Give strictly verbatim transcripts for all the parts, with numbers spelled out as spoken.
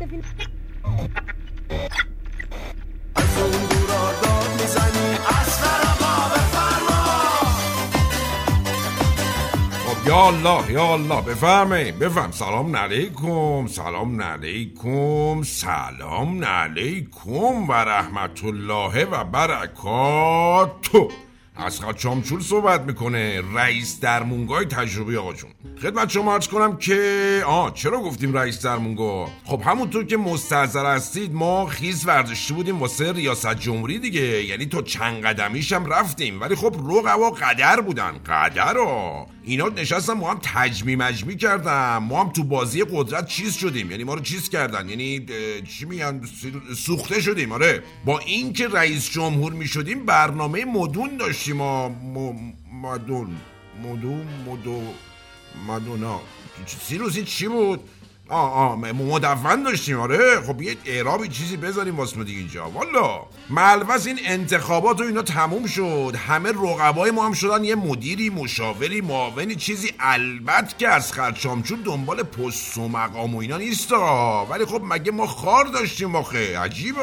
حتی فیلم از اون دورا داد میزنی از فرما به فرما. خب یا الله یا الله بفرمایید بفرم. سلام علیکم سلام علیکم سلام علیکم و رحمت الله و برکاته. از خط شامچول صحبت میکنه رئیس درمونگاه تجربی. آقا جون خدمت شما عرض کنم که آه چرا گفتیم رئیس درمونگاه؟ خب همونطور که مستحضر هستید ما خیز ورداشته بودیم واسه ریاست جمهوری دیگه، یعنی تو چند قدمیش هم رفتیم، ولی خب رقبا قدر بودن قدرا. اینا نشستن ما هم تجمی مجمی کردن، ما هم تو بازی قدرت چیز شدیم، یعنی ما رو چیز کردن، یعنی چی میگن سوخته شدیم. آره با اینکه رئیس جمهور میشدیم برنامه مدون داشت ما م... مدون مدون مدون مدونا سی روزی چی بود؟ آه آه مدفن داشتیم. آره خب یه اعرابی چیزی بذاریم واسه دیگه اینجا. والا ملوث این انتخابات و اینا تموم شد، همه رقبای ما هم شدن یه مدیری مشاوری معاونی چیزی. البته که از خرچامچون دنبال پست و مقام و اینا نیستا، ولی خب مگه ما خار داشتیم آخه؟ عجیبه.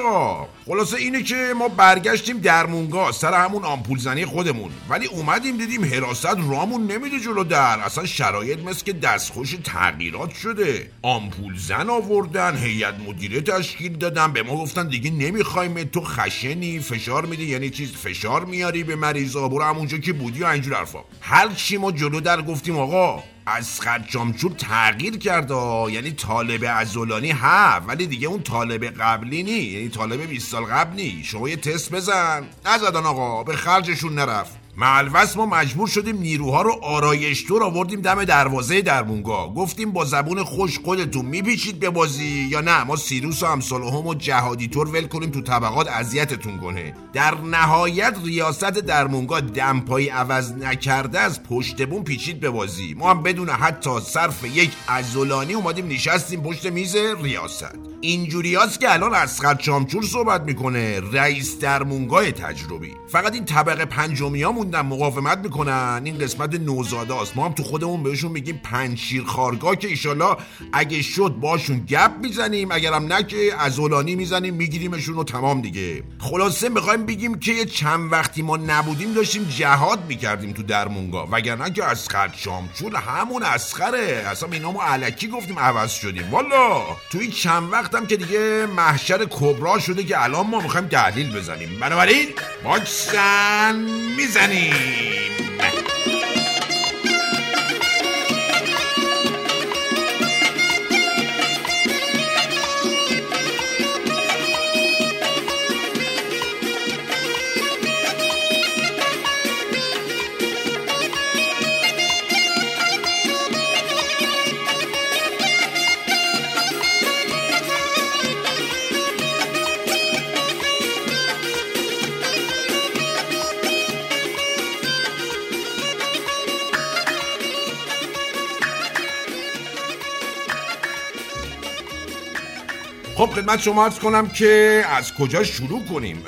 خلاصه اینه که ما برگشتیم درمونگاه سر همون آمپول زنی خودمون، ولی اومدیم دیدیم حراست رامون نمیده جلو در، اصلا شرایط مثل که دستخوش تغییرات شده. آمپول زن آوردن، هیئت مدیره تشکیل دادن، به ما گفتن دیگه نمیخوایم، تو خشنی فشار میدی، یعنی چیز فشار میاری به مریضا، برو همونجا که بودی و اینجور حرفا. هر چی ما جلو در گفتیم آقا از خرچامچور تغییر کرده، یعنی طالب عضلانی ها ولی دیگه اون طالب قبلی نی، یعنی طالب بیست سال قبل نی. شما یه تست بزن. نزدن آقا، به خرجشون نرفت. ملوث ما مجبور شدیم نیروها رو آرایشتور آوردیم دم دروازه درمونگاه، گفتیم با زبون خوش خودتون میپیچید به بازی یا نه ما سیروس و امثالهم و جهادی تور ول کنیم تو طبقات اذیتتون کنه. در نهایت ریاست درمونگاه دمپایی عوض نکرده از پشت بوم پیچید به بازی، ما هم بدون حتی صرف یک عضلانی اومدیم نشستیم پشت میز ریاست. اینجوریاست که الان اسقر چامچور صحبت میکنه رئیس درمونگاه تجربی. فقط این طبقه پنجمیام مقاومت میکنن، این قسمت نوزاده است. ما هم تو خودمون بهشون میگیم پنشیر خارگاه که ایشالله اگه شد باشون گپ میزنیم، اگرم نه که عضلانی میزنیم میگیریمشون و تمام دیگه. خلاصه میخوایم بگیم که چند وقتی ما نبودیم داشتیم جهاد میکردیم تو درمونگاه، وگرنه که اسقر چامچور همون اسقره. اصلا اینامو الکی گفتیم عوض شدیم. والا تو این چند وقتم که دیگه محشر کبرا شده که الان ما میخوایم تحلیل بزنیم، بنابراین واکسن میزنیم. خب خدمت شما عرض کنم که از کجا شروع کنیم.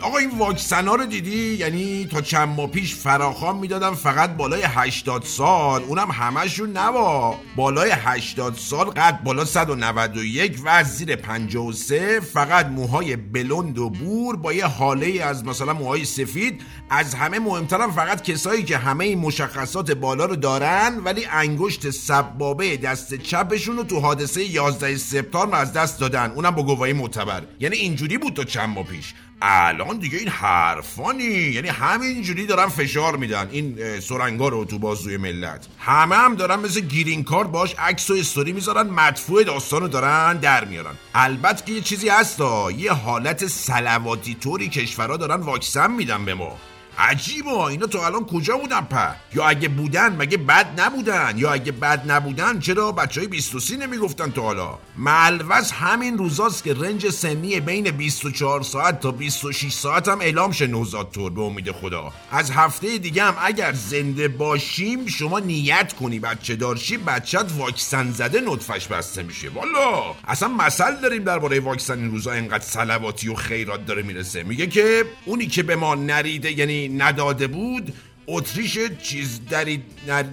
آقا این واکسن ها رو دیدی؟ یعنی تا چند ماه پیش فراخوان میدادن فقط بالای هشتاد سال، اونم همشون نوا بالای هشتاد سال قد بالا صد و نود و یک و از زیر پنجاه و سه، فقط موهای بلند و بور با یه حاله از مثلا موهای سفید. از همه مهمترم فقط کسایی که همه این مشخصات بالا رو دارن ولی انگشت سبابه دست چپشون رو تو حادثه یازده سپتامبر از دست دادن، اونم با گواهی معتبر. یعنی اینجوری بود تا چند ماه پیش. الان دیگه این حرفانی، یعنی همینجوری دارن فشار میدن این سرنگا رو تو بازوی ملت. همه هم دارن مثل گیرین کارت باش عکس و استوری میذارن، مدفوع داستانو دارن در میارن. البته که یه چیزی هستا، یه حالت سلواتی طوری کشورا دارن واکسن میدن به ما. عجیبه اینا تو الان کجا بودن په؟ یا اگه بودن مگه بد نبودن؟ یا اگه بد نبودن چرا بچهای بیست و سه نمیگفتن تا حالا؟ ملوث همین روزاست که رنج سنی بین بیست و چهار ساعت تا بیست و شش ساعت هم اعلام شه نوزاد تور. به امید خدا از هفته دیگه هم اگر زنده باشیم شما نیت کنی بچه دارشی بچت واکسن زده نطفش بسته میشه. والا اصلا مثل داریم درباره واکسن این روزا، اینقدر صلواتی و خیرات داره میرسه میگه که اونی که به ما نریده یعنی نداده بود اتریش چیز درید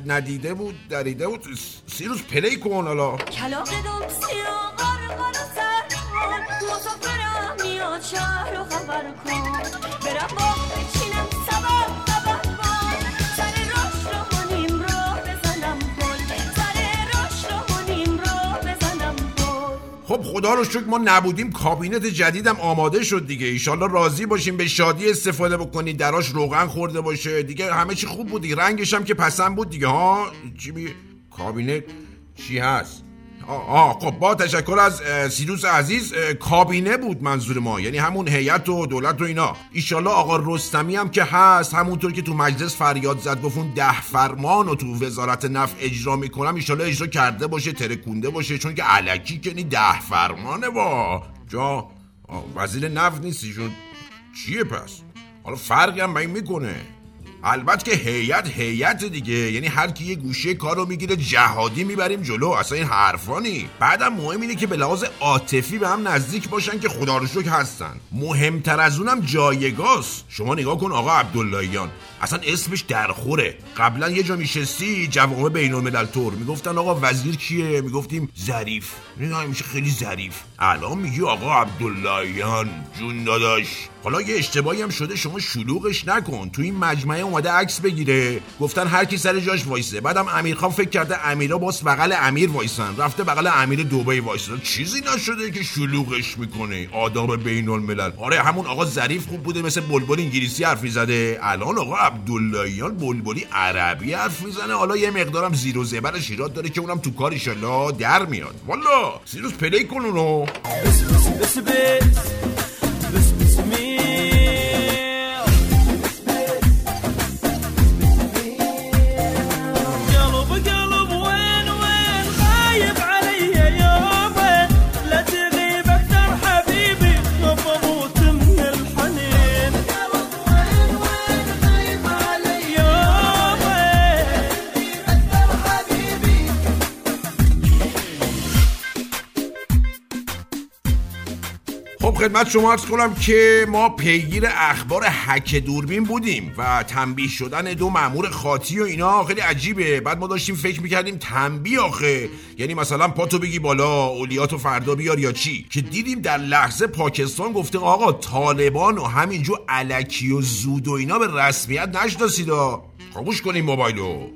ندیده بود دریده بود. سیروس پلی کن حالا کلاق دم سیرا قرقر سر مسافرم یا شهر رو خبر کن برم با بچینم سبب سبب بان سر روش رو هنیم رو بزنم کن سر روش رو هنیم رو بزنم کن. خب خدا رو شکر ما نبودیم، کابینت جدیدم آماده شد دیگه، ایشالله راضی باشیم به شادی استفاده بکنی، دراش روغن خورده باشه دیگه، همه چی خوب بود دیگه، رنگش هم که پسند بود دیگه. ها چی بی... کابینت چی هست؟ آه خب با تشکر از سیروس عزیز، کابینه بود منظور ما، یعنی همون هیئت و دولت و اینا. ایشالله آقا رستمی هم که هست، همونطور که تو مجلس فریاد زد گفتون ده فرمان و تو وزارت نفت اجرا میکنم، ایشالله اجرا کرده باشه، ترکونده باشه، چون که علکی کنی ده فرمانه وا جا وزیر نفت نیستی چون چیه پس؟ حالا فرقی هم باید میکنه، البته که هیئت هیئت دیگه، یعنی هر کی یه گوشه کارو میگیره جهادی میبریم جلو، اصلا این حرفانی. بعدم مهم اینه که به لحاظ عاطفی به هم نزدیک باشن که خدا رو شکر هستن، مهمتر از اونم جایگاست. شما نگاه کن آقا عبداللهیان اصلا اسمش درخوره، قبلا یه جا میشستی جوامع بین‌الملل تور میگفتن آقا وزیر کیه، میگفتیم ظریف، نه میشه خیلی ظریف، الان میگی آقا عبداللهیان جون داداش. حالا یه اشتباهی هم شده شما شلوغش نکن، تو این مجمع اومده عکس بگیره گفتن هر کی سر جاش وایسه، بعدم امیرخان فکر کرده امیرا باس بغل امیر وایسن، رفته بغل امیر دبی وایسن، چیزی نشده که شلوغش میکنه. آداب بین الملل، آره همون آقا ظریف خوب بوده مثل بلبل انگلیسی حرف میزده، الان آقا عبداللهیان بلبلی عربی حرف میزنه، حالا یه مقدارم زیر و زبرش ایراد داره که اونم تو کار ان شاءالله در میاد. والا سیروس پلی کن اونو. خدمت شما عرض کنم که ما پیگیر اخبار هک دوربین بودیم و تنبیه شدن دو مأمور خاطی و اینا خیلی عجیبه. بعد ما داشتیم فکر میکردیم تنبیه آخه یعنی مثلا پاتو بگی بالا اولیاتو فردا بیار یا چی، که دیدیم در لحظه پاکستان گفته آقا طالبان و همینجور الکی و زود و اینا به رسمیت نشناسیدا، خاموش کنیم موبایلو.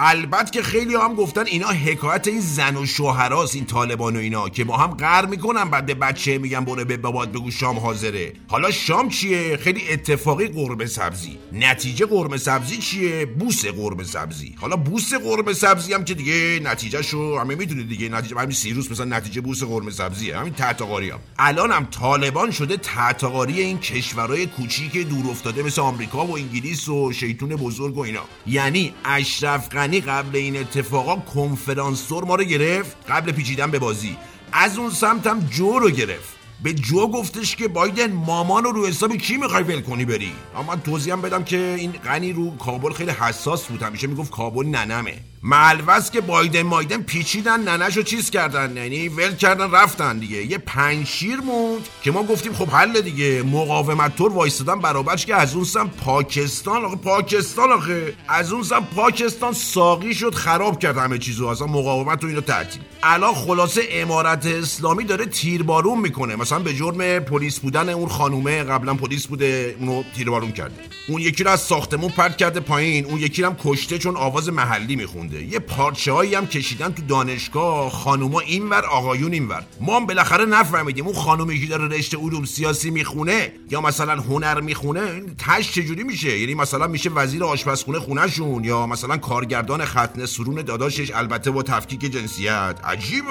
البته که خیلی هم گفتن اینا حکایت این زن و شوهراست، این طالبان و اینا که با هم قهر میکنن بعد به بچه میگن برو به بابات بگو شام حاضره. حالا شام چیه؟ خیلی اتفاقی قرمه سبزی، نتیجه قرمه سبزی چیه؟ بوس قرمه سبزی. حالا بوس قرمه سبزی هم که دیگه نتیجهشو همه میدونید دیگه، نتیجه همین سیروس مثلا نتیجه بوس قرمه سبزیه، همین تعتقاری هم. الان هم طالبان شده تعتقاری این کشورهای کوچیک دور افتاده مثل آمریکا و انگلیس و شیطون بزرگ و اینا. یعنی اشرف غنی قبل این اتفاقا کنفرانسور ما رو گرفت قبل پیچیدن به بازی، از اون سمت هم جو رو گرفت، به جو گفتش که بایدن مامان رو رو حساب کی میخوای ول کنی بری. اما من توضیح هم بدم که این غنی رو کابل خیلی حساس بود، همیشه میگفت کابل ننمه، ملوز که بایدن مایدن پیچیدن ننشو چیز کردن، یعنی ول کردن رفتن دیگه. یه پنشیر موند که ما گفتیم خب حل دیگه، مقاومت تور وایستادن برابرش که از اون سم پاکستان آخه پاکستان آخه از اون سم پاکستان ساقی شد خراب کرد همه چیزو، اصلا مقاومت و اینو تعطیل. الان خلاصه امارت اسلامی داره تیربارون میکنه، مثلا به جرم پلیس بودن اون خانومه قبلا پلیس بوده اونو تیربارون کرده، اون یکی رو از ساختمون پرت کرده پایین، اون یکی رو هم کشته چون آواز محلی میخونه. یه پارچه هایی هم کشیدن تو دانشگاه، خانوما اینور آقایون اینور. ما هم بالاخره نفهمیدیم اون خانومی که داره رشته علوم سیاسی میخونه یا مثلا هنر میخونه تاش چجوری میشه، یعنی مثلا میشه وزیر آشپزخونه خونهشون یا مثلا کارگردان ختنه سرون داداشش، البته با تفکیک جنسیت. عجیبه.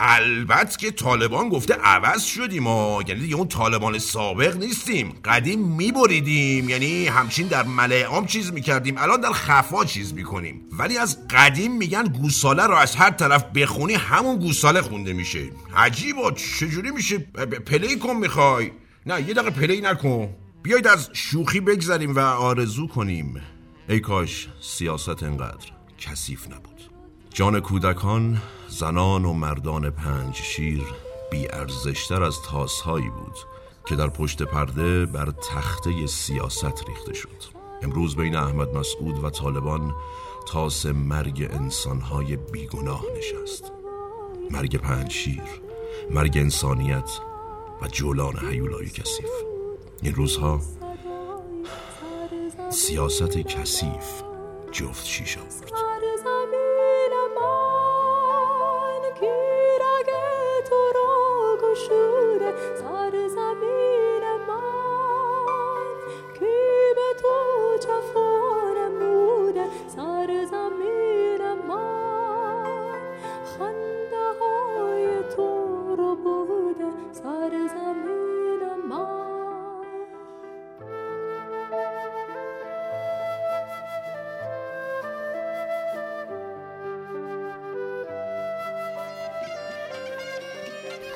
البته که طالبان گفته عوض شدیم ما، یعنی دیگه اون طالبان سابق نیستیم، قدیم میبریدیم یعنی همچین در ملأ عام چیز میکردیم، الان در خفا چیز میکنیم، ولی از قدیم میگن گوساله رو از هر طرف بخونی همون گوساله خونده میشه. عجیبا چجوری میشه؟ پلی کن میخوای؟ نه یه دقیقه پلی نکن، بیایید از شوخی بگذریم و آرزو کنیم ای کاش سیاست انقدر کثیف نبود. جان کودکان، زنان و مردان پنج شیر بی ارزشتر از تاسهایی بود که در پشت پرده بر تخته سیاست ریخته شد. امروز بین احمد مسعود و طالبان تاس مرگ انسانهای بیگناه نشست، مرگ پنج شیر، مرگ انسانیت، و جولان هیولای کثیف. این روزها سیاست کثیف جفت شیش آورد.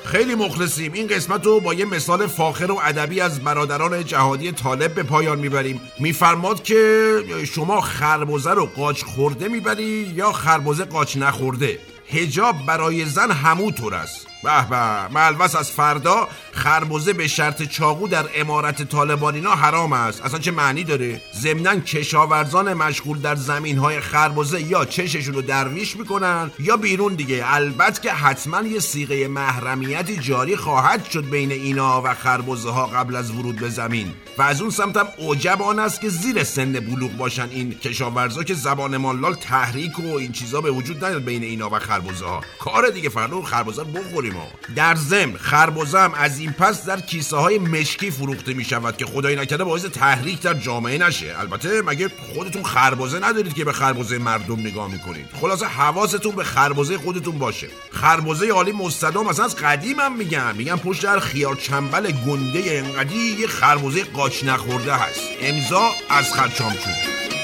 خیلی مخلصیم. این قسمت رو با یه مثال فاخر و ادبی از برادران جهادی طالب به پایان میبریم. میفرماد که شما خربزه رو قاچ خورده میبری یا خربزه قاچ نخورده. حجاب برای زن همونطور است. به به، ملوث از فردا خربزه به شرط چاقو در امارت طالبانینا حرام است. اصلا چه معنی داره؟ ضمناً کشاورزان مشغول در زمین‌های خربزه یا چششون رو درویش میکنن یا بیرون دیگه. البته که حتما یه صیغه محرمیتی جاری خواهد شد بین اینا و خربزه ها قبل از ورود به زمین. و از اون سمتم عجب آن است که زیر سن بلوغ باشن این کشاورزا که زبان مالال تحریک و این چیزا به وجود نیاد بین اینا و خربزه ها. کار دیگه، فردا خربزه بخوریم. در ضمن خربزه هم از این پس در کیسه های مشکی فروخته می شود که خدای نکرده باعث تحریک در جامعه نشه. البته مگه خودتون خربزه ندارید که به خربزه مردم نگاه میکنید؟ خلاصه حواستون به خربزه خودتون باشه. خربزه عالی مستدام مثلا از قدیم هم میگن میگن پشت هر خیار چنبل گنده انقدی یه خربزه قاچ نخورده هست. امضا از خرچامچون.